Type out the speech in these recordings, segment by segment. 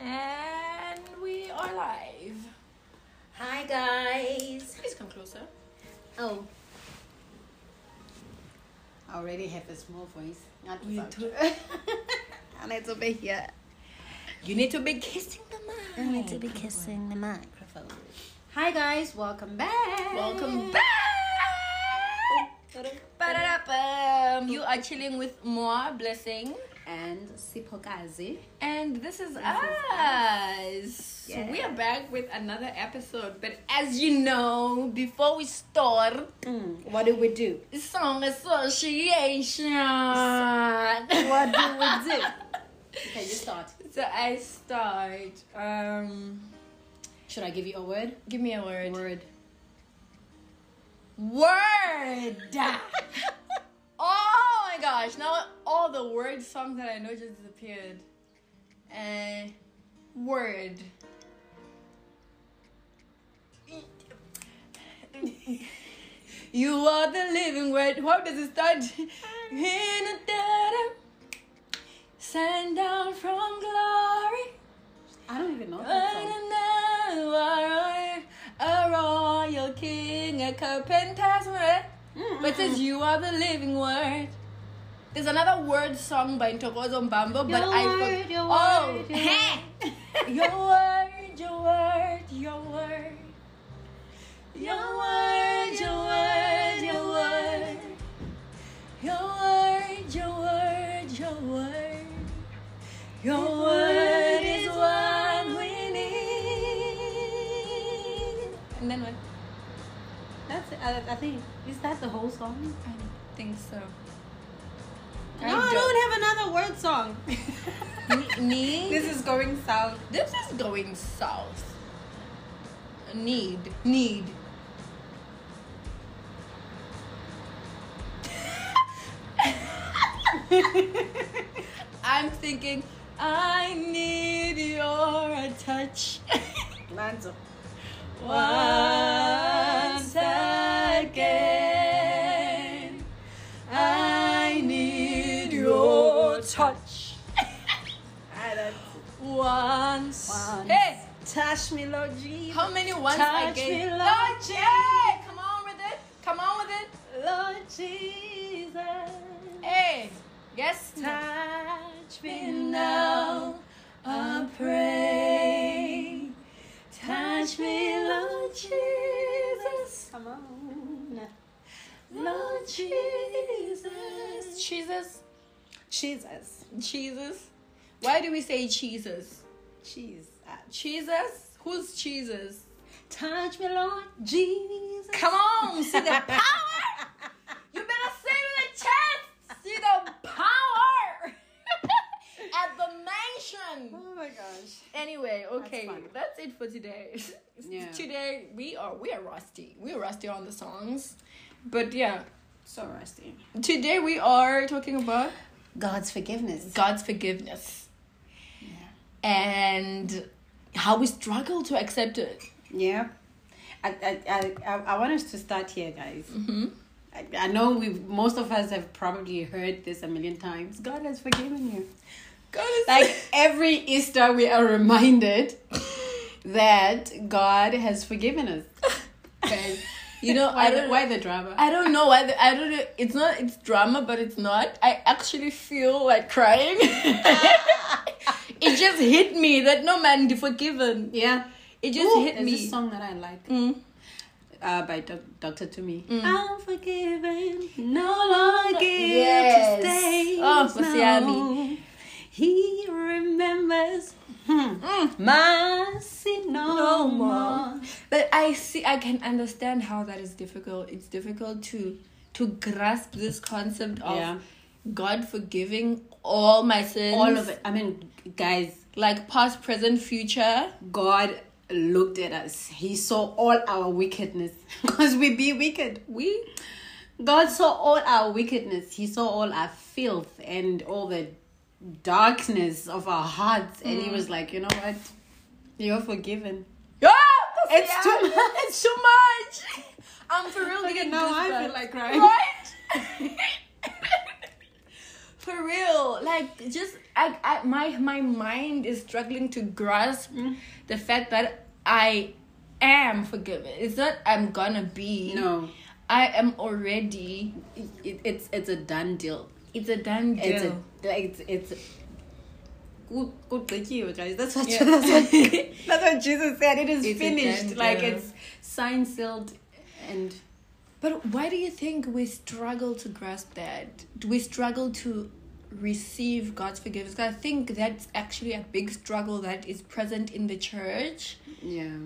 And we are live. Hi guys. Please come closer. Oh. I already have a small voice. Not you too. I need to be here. You need to be kissing the mic. I need to be kissing the microphone. Hi guys, welcome back. Welcome back. You are chilling with more blessing. And Siphokazi. And this is us. Yeah. We are back with another episode. But as you know, before we start, what do we do? Song association. What do we do? Okay, you start. So I start. Should I give you a word? Give me a word. Word. Oh my gosh, now all the word songs that I know just disappeared. Word. You are the living word. How does it start? In a data, sent down from glory. I don't even know that song. A royal king, a carpenter's word. But says you are the living word. There's another word song by Intokozo Mbambo, but Your word is what we need. And then what? That's it. I think. Is that the whole song? I don't think so. I don't have another word song. Need. This is going south. This is going south. Need. I'm thinking, I need your touch. Manzo. Once again, I need your touch. Touch me, Lord Jesus. How many once again? Touch me, Lord Jesus. Come on with it. Lord Jesus. Hey, yes. Touch me now, I pray. Touch me, Lord Jesus. Come on. Lord Jesus. Jesus. Why do we say Jesus? Jesus? Who's Jesus? Touch me, Lord Jesus. Come on. See the power? You better sing with a chest. See the power. At the mansion. Oh my gosh. Anyway, okay, that's it for today. Yeah. Today we are rusty. We're rusty on the songs, but yeah, so rusty. Today we are talking about God's forgiveness. Yeah. And how we struggle to accept it. Yeah. I want us to start here, guys. Mm-hmm. I know most of us have probably heard this a million times. God has forgiven you. Like every Easter, we are reminded that God has forgiven us. Okay. You know, why the drama? I don't know why. It's drama, but it's not. I actually feel like crying. It just hit me that no man is forgiven. Yeah, it just hit me. There's this song that I like. By Dr. Tumi. I'm forgiven, no longer to stay. Oh, Fasiami. He remembers mercy no more. But I can understand how that is difficult. It's difficult to grasp this concept of God forgiving all my sins. All of it. I mean, guys. Like past, present, future. God looked at us. He saw all our wickedness. Because we be wicked. God saw all our wickedness. He saw all our filth and all the darkness of our hearts, and he was like, you know what, you're forgiven. It's too much. I'm for real. Now I feel like crying. Right? For real, like, just I my mind is struggling to grasp the fact that I am forgiven. It's not I'm gonna be. No, I am already. It's a done deal. It's a done deal. It's that's what Jesus said. It is finished. Like, it's signed, sealed, and. But why do you think we struggle to grasp that? Do we struggle to receive God's forgiveness? Because I think that's actually a big struggle that is present in the church. Yeah.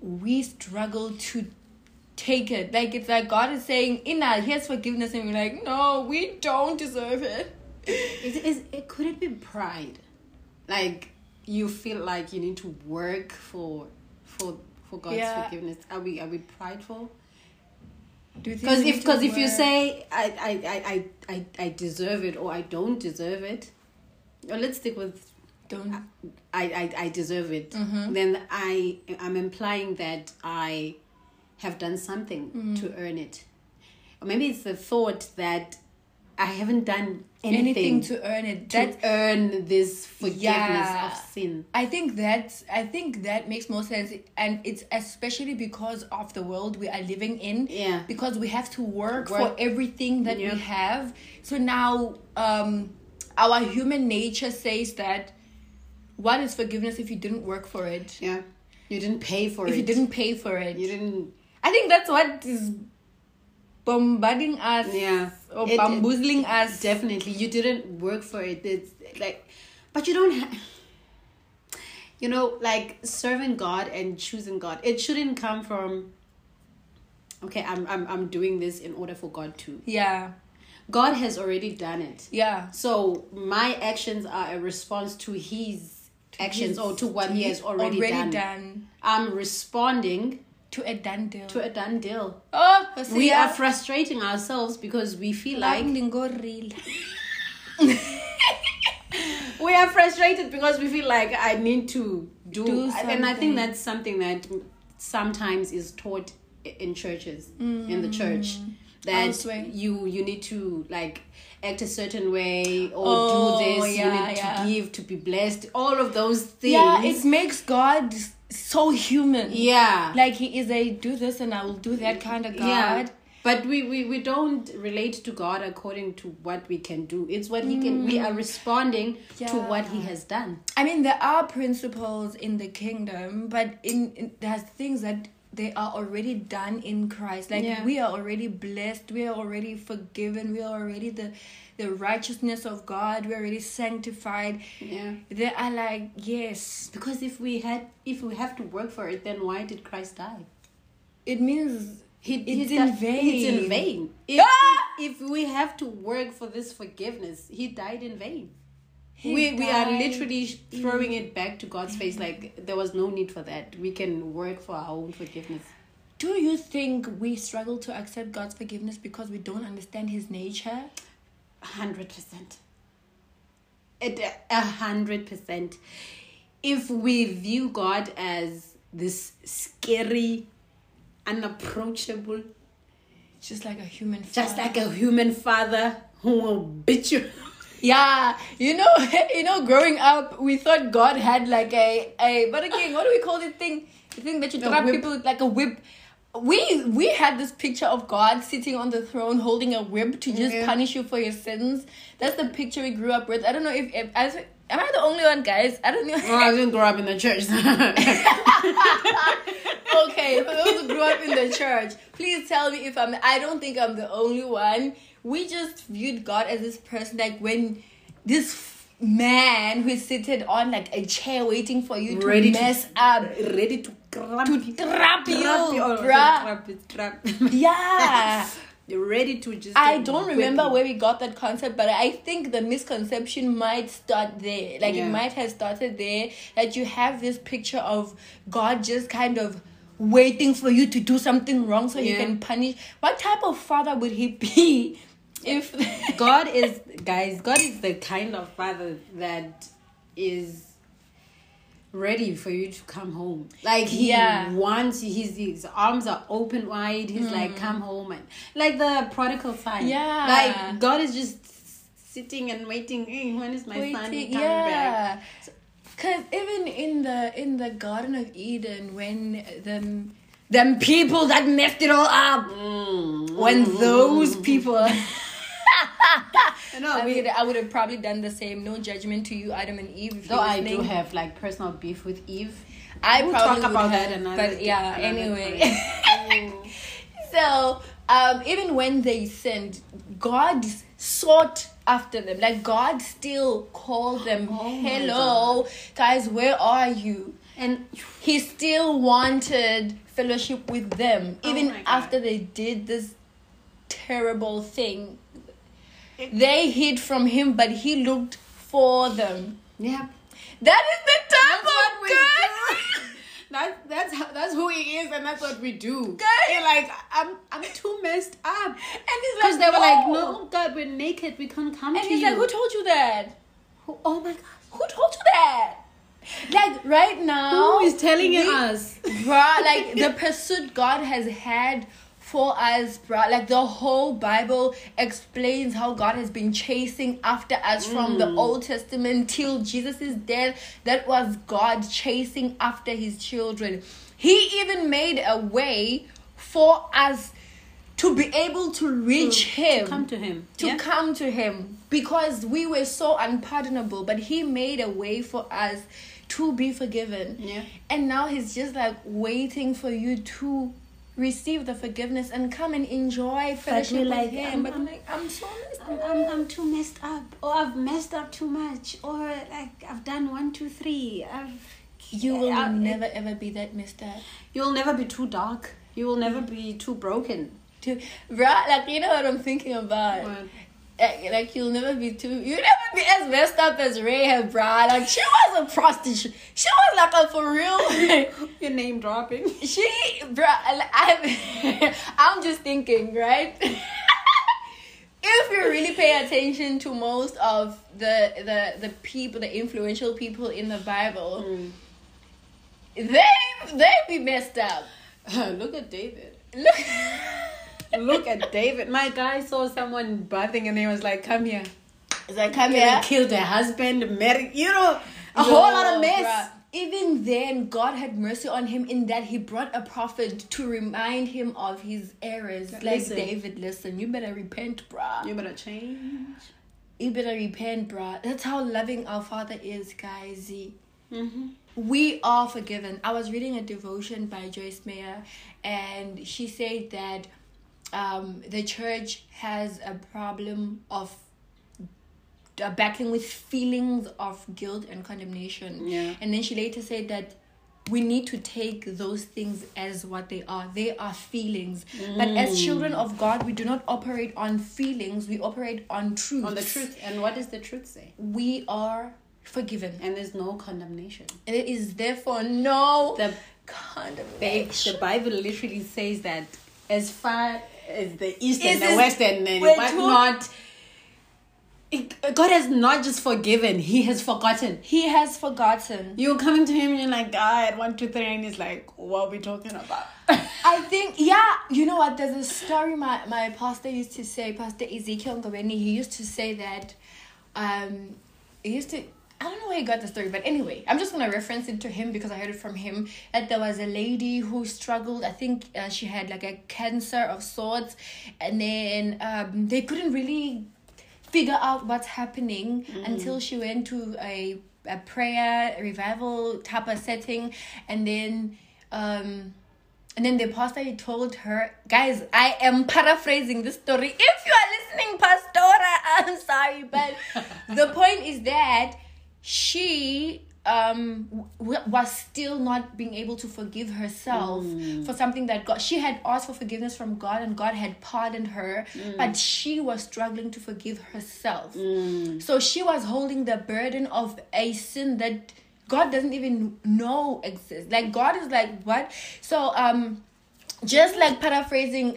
We struggle to take it. Like, it's like God is saying, Ina, here's forgiveness. And we're like, no, we don't deserve it. Could it be pride? Like, you feel like you need to work for God's forgiveness. Are we prideful? Because if you say I deserve it, or I don't deserve it, or let's stick with don't I deserve it, then I'm implying that I have done something to earn it, or maybe it's the thought that I haven't done anything to earn it. Earn this forgiveness of sin. I think that makes more sense, and it's especially because of the world we are living in. Yeah. Because we have to work for everything that we have. So now, our human nature says that, what is forgiveness if you didn't work for it? Yeah. You didn't pay for it. If you didn't pay for it, you didn't. I think that's what is bombarding us. Yeah. Or bamboozling us. Definitely. You didn't work for it. It's like, but you don't have, like, serving God and choosing God. It shouldn't come from, okay, I'm doing this in order for God to. Yeah. God has already done it. Yeah. So my actions are a response to his actions, or to what he has already done. I'm responding to a done deal. Oh, we are frustrating ourselves because we feel like we are frustrated because we feel like I need to do something. And I think that's something that sometimes is taught in churches, in the church, that you need to, like, act a certain way, or do this, you need to give, to be blessed, all of those things. Yeah, it makes God so human. Yeah. Like, he is a do this and I will do that kind of God. Yeah. But we don't relate to God according to what we can do. It's what he can. We are responding to what he has done. I mean, there are principles in the kingdom, but there's things that they are already done in Christ. Like, we are already blessed. We are already forgiven. We are already the righteousness of God. We are already sanctified. Yeah. They are like, yes. Because if we have to work for it, then why did Christ die? It means it's in vain. If we have to work for this forgiveness, he died in vain. We are literally throwing it back to God's face. Like, there was no need for that. We can work for our own forgiveness. Do you think we struggle to accept God's forgiveness because we don't understand his nature? 100%. 100%. If we view God as this scary, unapproachable, just like a human father who will beat you. Yeah, growing up, we thought God had like a but again, what do we call this thing? The thing that you trap people with, like a whip. We had this picture of God sitting on the throne holding a whip to just punish you for your sins. That's the picture we grew up with. I don't know if am I the only one, guys? I don't know. Well, I didn't grow up in the church. Okay, for those who grew up in the church, please tell me if I don't think I'm the only one. We just viewed God as this person, like, when this man who is seated on like a chair waiting for you ready to trap you. Yeah. You're ready to just... I don't remember where we got that concept, but I think the misconception might start there. Like, it might have started there, that you have this picture of God just kind of waiting for you to do something wrong so you can punish. What type of father would he be? If God is the kind of father that is ready for you to come home. Like, he wants you, his arms are open wide. He's like, come home, and like the prodigal son. Yeah. Like, God is just sitting and waiting, when is my son coming back? Because even in the Garden of Eden, when them people that messed it all up, when those people, I would have probably done the same. No judgment to you, Adam and Eve. Though I do have like personal beef with Eve. We'll probably talk about that another day. But yeah, anyway. So even when they sinned, God sought after them. Like God still called them. Hello, guys, where are you? And He still wanted fellowship with them, even after they did this terrible thing. They hid from Him, but He looked for them. Yeah, that is the type of God. That's who He is, and that's what we do. They're like, I'm too messed up, and He's like, because they were like, no, God, we're naked, we can't come to You. And He's like, who told you that? Oh my God, who told you that? Like right now, who is telling us, bruh? Like the pursuit God has had for us, bruh. Like the whole Bible explains how God has been chasing after us from the Old Testament till Jesus' death. That was God chasing after His children. He even made a way for us to be able to reach Him. To come to Him. Come to Him. Because we were so unpardonable. But He made a way for us to be forgiven. Yeah. And now He's just like waiting for you to receive the forgiveness and come and enjoy fellowship with Him. But I'm so messed up. I'm too messed up. Or I've messed up too much. Or like I've done 1, 2, 3. You will never ever be that messed up. You'll never be too dark. You will never be too broken. Right? Like, you know what I'm thinking about? What? Like, you'll never be as messed up as Rahab, bruh. Like, she was a prostitute. She was like a for real. Your name dropping. I'm just thinking, right? If you really pay attention to most of the people, the influential people in the Bible, they be messed up. Look at David. Look at David. My guy saw someone bathing and he was like, come here. He's like, come here. Killed her husband, married, whole lot of mess. Bruh. Even then, God had mercy on him in that He brought a prophet to remind him of his errors. David, listen, you better repent, bruh. You better change. You better repent, bruh. That's how loving our Father is, guys. We are forgiven. I was reading a devotion by Joyce Meyer, and she said that the church has a problem of battling with feelings of guilt and condemnation. Yeah. And then she later said that we need to take those things as what they are. They are feelings. But as children of God, we do not operate on feelings. We operate on truth. On the truth. And what does the truth say? We are forgiven, and there's no condemnation. There is therefore no condemnation. The Bible literally says that as far as the east and the west and whatnot, God has not just forgiven, He has forgotten. He has forgotten. You're coming to Him and you're like, God, 1, 2, 3, and He's like, what are we talking about? I think, you know what? There's a story my pastor used to say, Pastor Ezekiel Ngobeni, he used to say that, I don't know where he got the story, but anyway, I'm just going to reference it to him because I heard it from him, that there was a lady who struggled. I think she had like a cancer of sorts, and then they couldn't really figure out what's happening until she went to a prayer, a revival type of setting, and then the pastor told her, guys, I am paraphrasing this story. If you are listening, Pastora, I'm sorry, but the point is that she was still not being able to forgive herself for something that she had asked for forgiveness from God, and God had pardoned her, but she was struggling to forgive herself. So she was holding the burden of a sin that God doesn't even know exists. Like, God is like, what? So just like paraphrasing,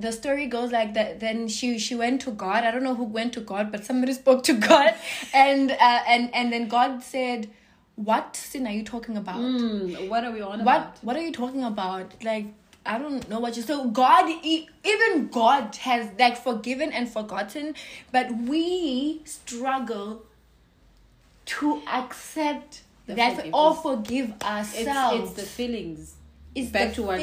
the story goes like that. Then she went to God. I don't know who went to God, but somebody spoke to God, and then God said, "What sin are you talking about? What are we on about? What are you talking about? Like, I don't know what you say. So God, even God has like forgiven and forgotten, but we struggle to accept that or forgive ourselves. It's the feelings. It's back to what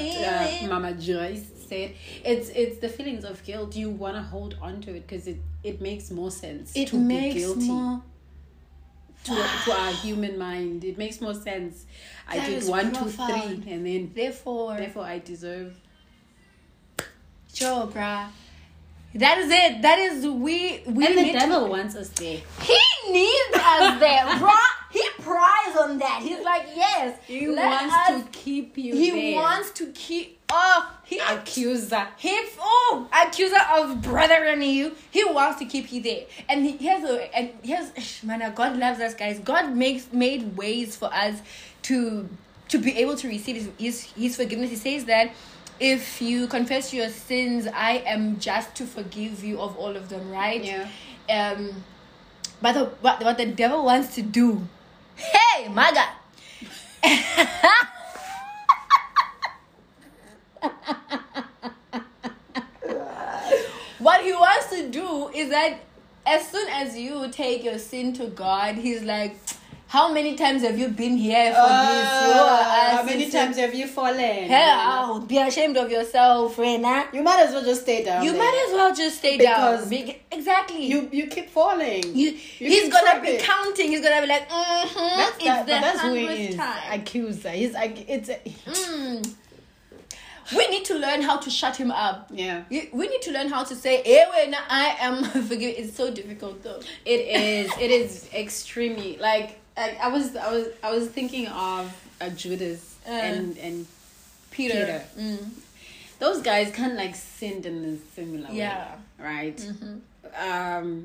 Mama Joyce said. It's the feelings of guilt. You want to hold on to it because it makes more sense to be guilty. To our human mind, it makes more sense. I did 1, 2, 3, and then therefore I deserve. Sure, bruh. That is it. That is we. And the devil wants us there. He needs us there, bruh. He prides on that. He's like, yes, he wants to keep you there. Oh, he accuser. Accuser of brethren you. He wants to keep you there. And God loves us, guys. God made ways for us to be able to receive his forgiveness. He says that if you confess your sins, I am just to forgive you of all of them, right? Yeah. But what the devil wants to do, hey, my God. What he wants to do is that as soon as you take your sin to God, he's like, how many times have you been here for this? How many times have you fallen? Hell, be ashamed of yourself, Rena. You might as well just stay down. Exactly. You keep falling. He's going to be counting. He's going to be like, that's who he is. Accuser. We need to learn how to shut him up. Yeah. We need to learn how to say, I am forgiven. It's so difficult though. It is extremely like... I was thinking of Judas and Peter. Mm. Those guys kind of like sinned in a similar way, right? Mm-hmm.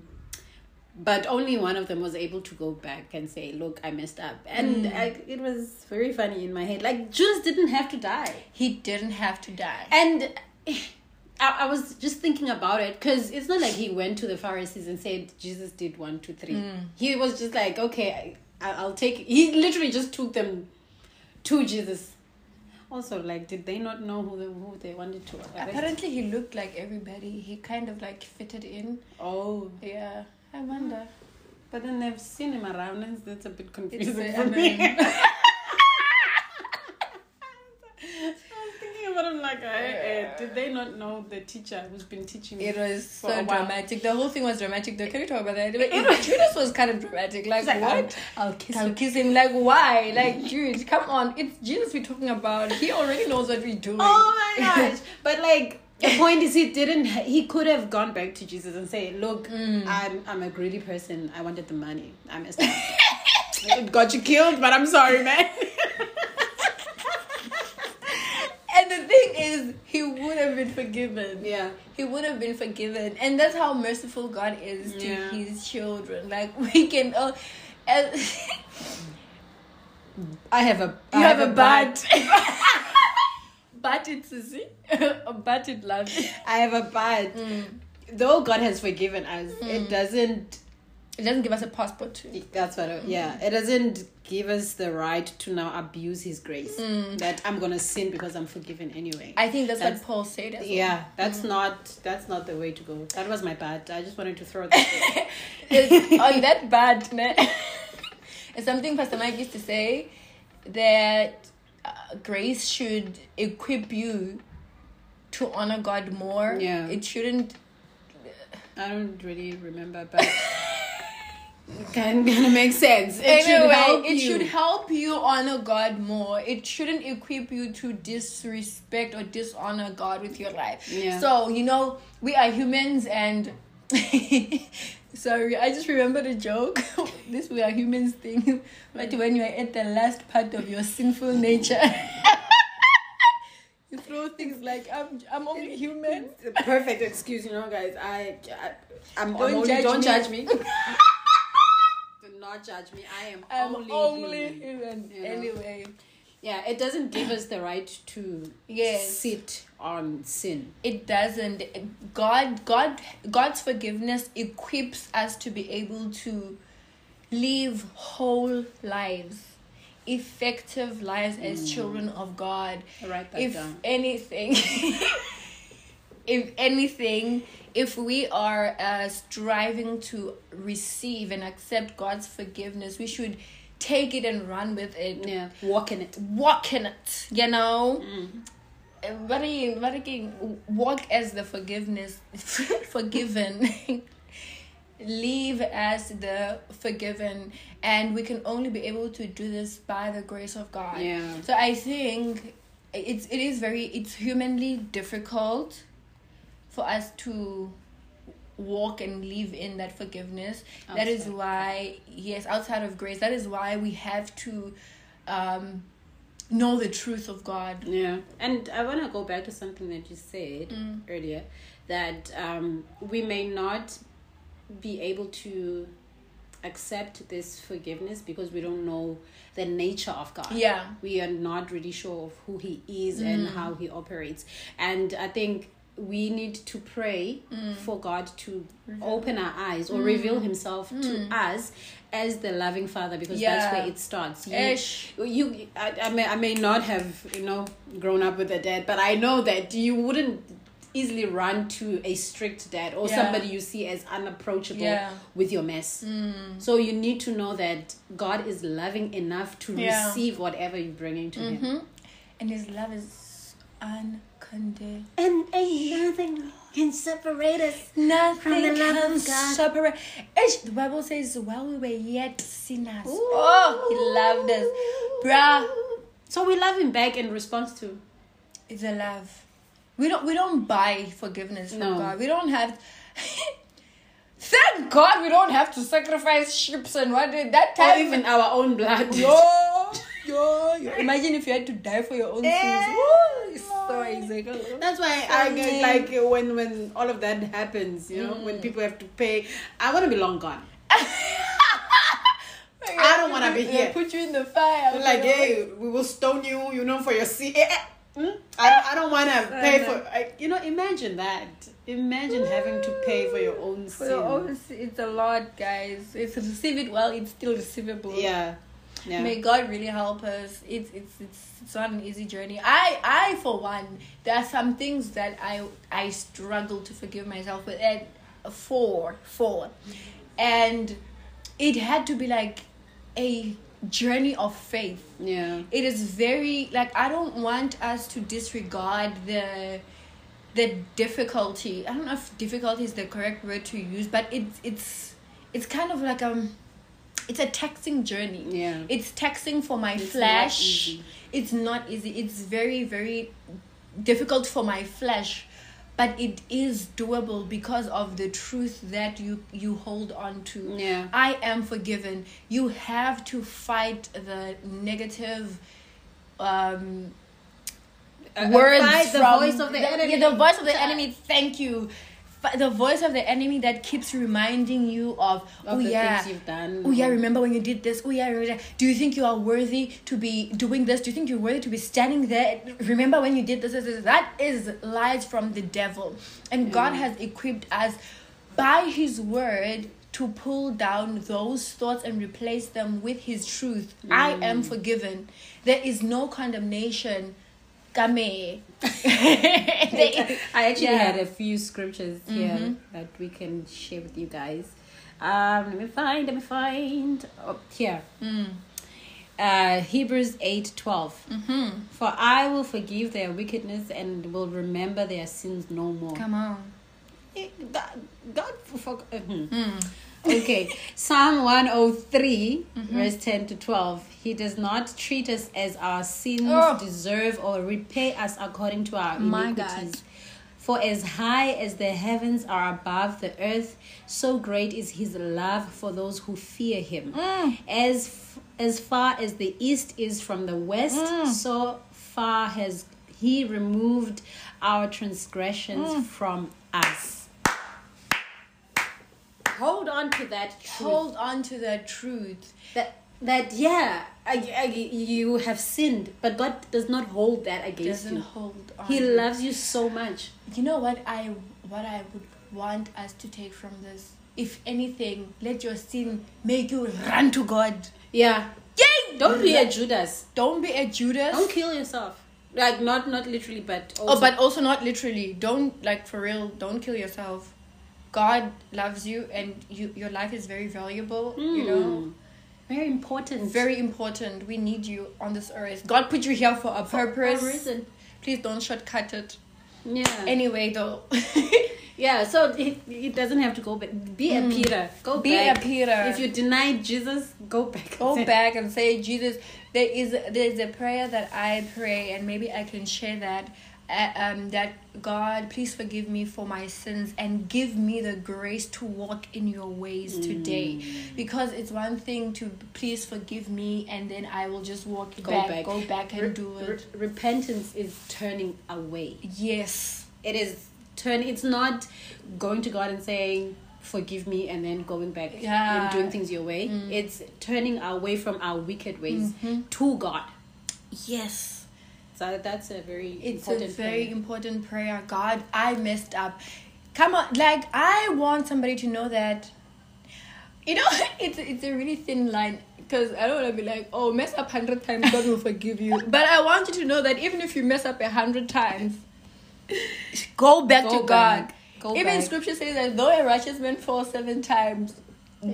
But only one of them was able to go back and say, "Look, I messed up," and it was very funny in my head. Like Judas didn't have to die. He didn't have to die, and. I was just thinking about it because it's not like he went to the Pharisees and said Jesus did 1, 2, 3. He was just like, okay, I'll take it. He literally just took them to Jesus. Also, like, did they not know who they wanted to arrest? Apparently he looked like everybody. He kind of like fitted in. Oh yeah, I wonder. But then they've seen him around and that's a bit confusing for me. Did they not know the teacher who's been teaching me? It was so dramatic. The whole thing was dramatic. Can we talk about that? Judas was kind of dramatic. Like what? I'll kiss him. Like why? Like dude, come on. It's Jesus we're talking about. He already knows what we're doing. Oh my gosh! But like the point is, he could have gone back to Jesus and say, "Look, I'm a greedy person. I wanted the money. I messed up. It got you killed, but I'm sorry, man." Is he would have been forgiven. Yeah. He would have been forgiven. And that's how merciful God is to his children. Like we can I have a but. Though God has forgiven us, it doesn't give us a passport to it. That's what it doesn't give us the right to now abuse his grace. That I'm gonna sin because I'm forgiven anyway. I think that's what Paul said as well. Yeah, that's not the way to go. That was my bad. I just wanted to throw that on that bad, man. It's something Pastor Mike used to say that grace should equip you to honor God more. Yeah. It shouldn't. I don't really remember, but. It kind of makes sense. It should help you honor God more. It shouldn't equip you to disrespect or dishonor God with your life. Yeah. So, we are humans and... Sorry, I just remembered a joke. This we are humans thing. But when you are at the last part of your sinful nature... You throw things like I'm only human. It's a perfect excuse, guys. Don't judge me. Not judge me. I am only human. Anyway, it doesn't give us the right to sit on sin. It doesn't. God's forgiveness equips us to be able to live whole lives. effective lives as children of God. If we are striving to receive and accept God's forgiveness, we should take it and run with it. Yeah. Walk in it. You know? Walk as the forgiven. Live as the forgiven. And we can only be able to do this by the grace of God. Yeah. So I think it's humanly difficult for us to walk and live in that forgiveness. Outside. That is why, yes, outside of grace, that is why we have to know the truth of God. Yeah. And I want to go back to something that you said earlier, that we may not be able to accept this forgiveness because we don't know the nature of God. Yeah. We are not really sure of who he is and how he operates. And I think we need to pray for God to open our eyes or reveal himself to us as the loving Father, because that's where it starts. I may not have, grown up with a dad, but I know that you wouldn't easily run to a strict dad or somebody you see as unapproachable with your mess. So you need to know that God is loving enough to receive whatever you're bringing to him. And his love is unconditional. And nothing can separate us from the love of God. The Bible says, while we were yet sinners, he loved us. Bruh. So we love him back in response to the love. We don't buy forgiveness from God. We don't have. Thank God we don't have to sacrifice sheep and what that time. Or even our own blood. Yo. Imagine if you had to die for your own sins. So exactly. That's why I get like when all of that happens, when people have to pay. I want to be long gone. I don't want to be here. Put you in the fire. Like, hey, we will stone you, for your sin. I don't want to pay for... imagine that. Imagine having to pay for your own sin. It's a lot, guys. It's receive it well. It's still receivable. Yeah. May God really help us. It's not an easy journey. I for one, there are some things that I struggle to forgive myself with. And for, and it had to be like a journey of faith. Yeah, it is very like I don't want us to disregard the difficulty. I don't know if difficulty is the correct word to use, but it's kind of like it's a taxing journey. Yeah. It's taxing for my flesh. It's not easy. It's very, very difficult for my flesh. But it is doable because of the truth that you hold on to. Yeah. I am forgiven. You have to fight the negative words. Fight the voice of the enemy. Yeah, the voice of the enemy. Thank you. The voice of the enemy that keeps reminding you of things you've done. Oh yeah, remember when you did this? Oh yeah, remember that. Do you think you are worthy to be doing this? Do you think you're worthy to be standing there? Remember when you did this? That is lies from the devil. And God has equipped us by his word to pull down those thoughts and replace them with his truth. I am forgiven. There is no condemnation. I actually had a few scriptures here that we can share with you guys. Let me find. Oh, here. Hebrews 8:12. For I will forgive their wickedness and will remember their sins no more. Come on. God forgot. Okay, Psalm 103, verse 10 to 12. He does not treat us as our sins deserve or repay us according to our iniquities. For as high as the heavens are above the earth, so great is his love for those who fear him. As far as the east is from the west, so far has he removed our transgressions from us. Hold on to that truth. You have sinned, but God does not hold that against you. Doesn't hold on. He loves you so much. You know what I would want us to take from this? If anything, let your sin make you run to God. Yeah. Yay! Don't be a Judas. Don't be a Judas. Don't kill yourself. Like not literally, but also. Oh, but also not literally. Don't, like, for real. Don't kill yourself. God loves you, and your life is very valuable. You know, very important. Very important. We need you on this earth. God put you here for a purpose. For a reason. Please don't shortcut it. Yeah. Anyway, though. Yeah, so it doesn't have to go back. Be a Peter. Go back. Be a Peter. If you deny Jesus, go back. Go back and say, Jesus, there is a prayer that I pray, and maybe I can share that. That God, please forgive me for my sins and give me the grace to walk in your ways today. Because it's one thing to please forgive me, and then I will just go back and do it. Repentance is turning away. Yes. It is. It's not going to God and saying, forgive me, and then going back and doing things your way. It's turning away from our wicked ways to God. Yes. So that's a very important prayer. God, I messed up. Come on, like, I want somebody to know that. You know, it's a really thin line, because I don't want to be like, oh, mess up 100 times, God will forgive you. But I want you to know that even if you mess up 100 times, go back to God. Even scripture says that though a righteous man falls 7 times,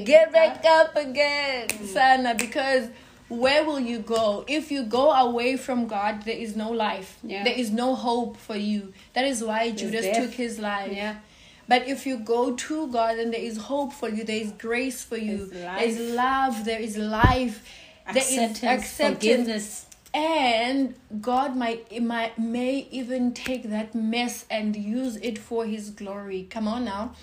get back up again, Sana, because where will you go? If you go away from God, there is no life. Yeah. There is no hope for you. That is why Judas took his life. Yeah. But if you go to God, then there is hope for you. There is grace for you. There is love. There is life. There is acceptance. Forgiveness. And God may even take that mess and use it for his glory. Come on now.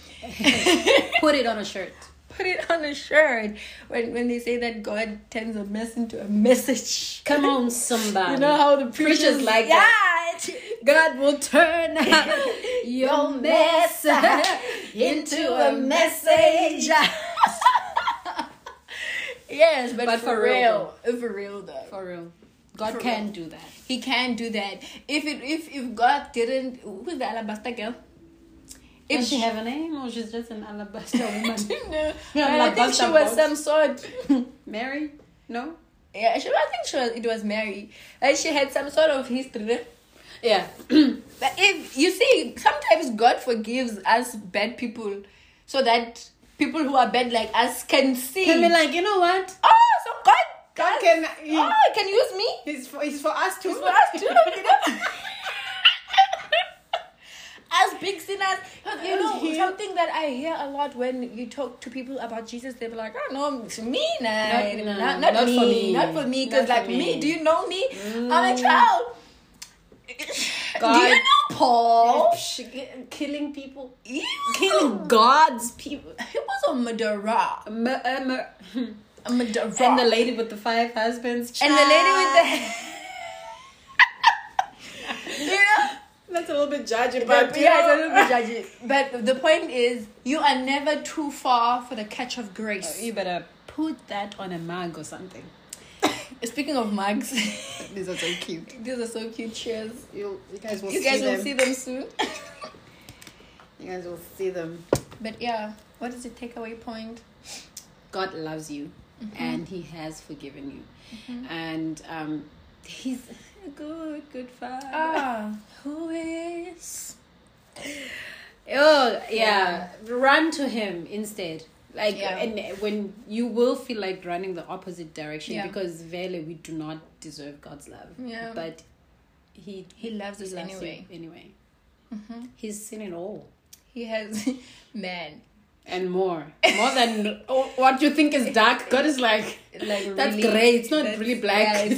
Put it on a shirt. Put it on a shirt when they say that God turns a mess into a message. Come on, somebody. You know how the preachers like that. God will turn your mess into a message. Yes, but for real. For real, though. For real. God can do that. He can do that. If God didn't, who's the alabaster girl? Does she have a name, or she's just an alabaster woman? I don't know. I think she was some sort. Mary? No? Yeah, it was Mary. And she had some sort of history. Yeah. But if you see, sometimes God forgives us bad people so that people who are bad like us can see. Can be like, you know what? Oh, so God can. He can use me. It's for us too. It's for us too, you know? As big sinners, you know, something that I hear a lot when you talk to people about Jesus, they'll be like, oh, no, it's me now. Not for me. Not for me, because, like, me, do you know me? I'm a child. God. Do you know Paul? Killing people. Killing God's people. He was a murderer. A murderer. And the lady with the 5 husbands. Child. And the lady with the... That's a little bit judgy, but but the point is, you are never too far for the catch of grace. You better put that on a mug or something. Speaking of mugs, these are so cute. Cheers. You guys will see them soon. You guys will see them. But yeah, what is the takeaway point? God loves you, and He has forgiven you, and He's a good Father. Who is? Oh, yeah. Run to Him instead. Like, and when you will feel like running the opposite direction, because really we do not deserve God's love. Yeah. But He loves us anyway. He's seen it all. He has, man. And more than what you think is dark. God is like that's really gray. It's not really black. Yeah,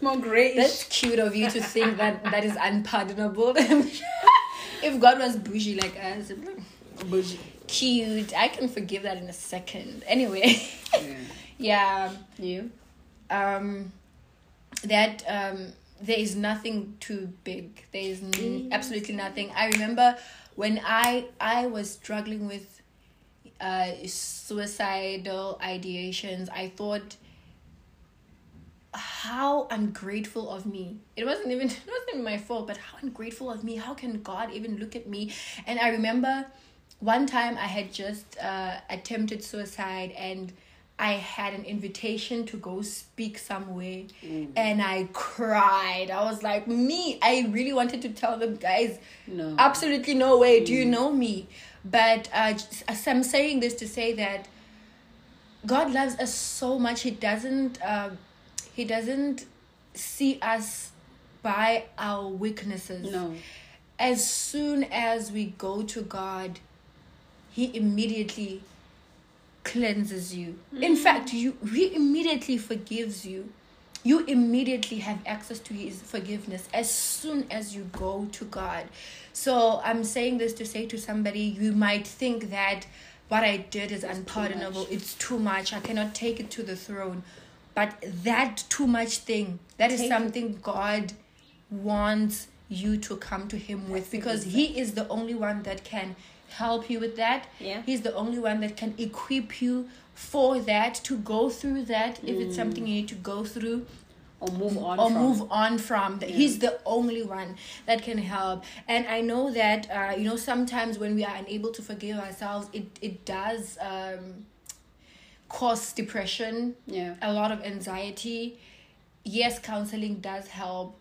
more grayish. That's cute of you to think that is unpardonable. If God was bougie like us, bougie, cute, I can forgive that in a second. Anyway, you, that there is nothing too big. There is absolutely nothing. I remember when I was struggling with suicidal ideations. I thought, how ungrateful of me. It wasn't even my fault, but how ungrateful of me. How can God even look at me? And I remember one time I had just attempted suicide, and I had an invitation to go speak somewhere, and I cried. I was like, me, I really wanted to tell them, guys, no, absolutely no way. Do you know me? But I'm saying this to say that God loves us so much. He doesn't see us by our weaknesses. No. As soon as we go to God, He immediately cleanses you. In fact, He immediately forgives you. You immediately have access to His forgiveness as soon as you go to God. So I'm saying this to say to somebody, you might think that what I did is unpardonable. It's too much. I cannot take it to the throne. But that too much thing, that is something God wants you to come to Him with, because He is the only one that can help you with that. Yeah. He's the only one that can equip you for that, to go through that, if it's something you need to go through or move on from. Yeah. He's the only one that can help. And I know that sometimes when we are unable to forgive ourselves, it does cause depression, a lot of anxiety. Yes, counseling does help,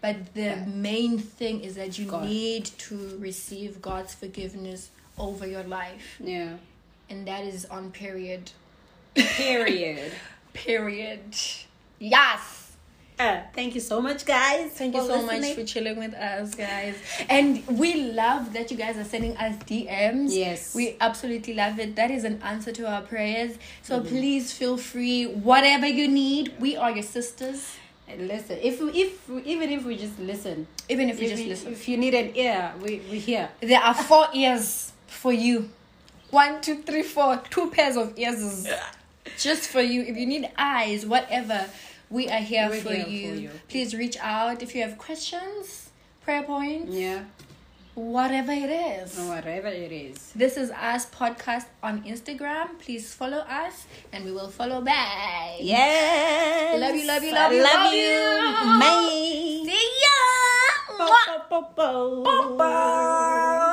but the main thing is that you need to receive God's forgiveness over your life. Yeah. And that is on period. Period. Yes. Thank you so much, guys. Thank you so much for chilling with us, guys. And we love that you guys are sending us DMs. Yes. We absolutely love it. That is an answer to our prayers. So please feel free. Whatever you need, we are your sisters. And listen, if we just listen, if you need an ear, we're here. There are 4 ears for you. 1, 2, 3, 4, 2 pairs of ears just for you. If you need eyes, whatever, we are here for you. Please reach out if you have questions, prayer points, whatever it is. This is Us Podcast on Instagram. Please follow us and we will follow back. Yes. Love you. Bye. See ya. Bo, bo, bo, bo. Bo, bo.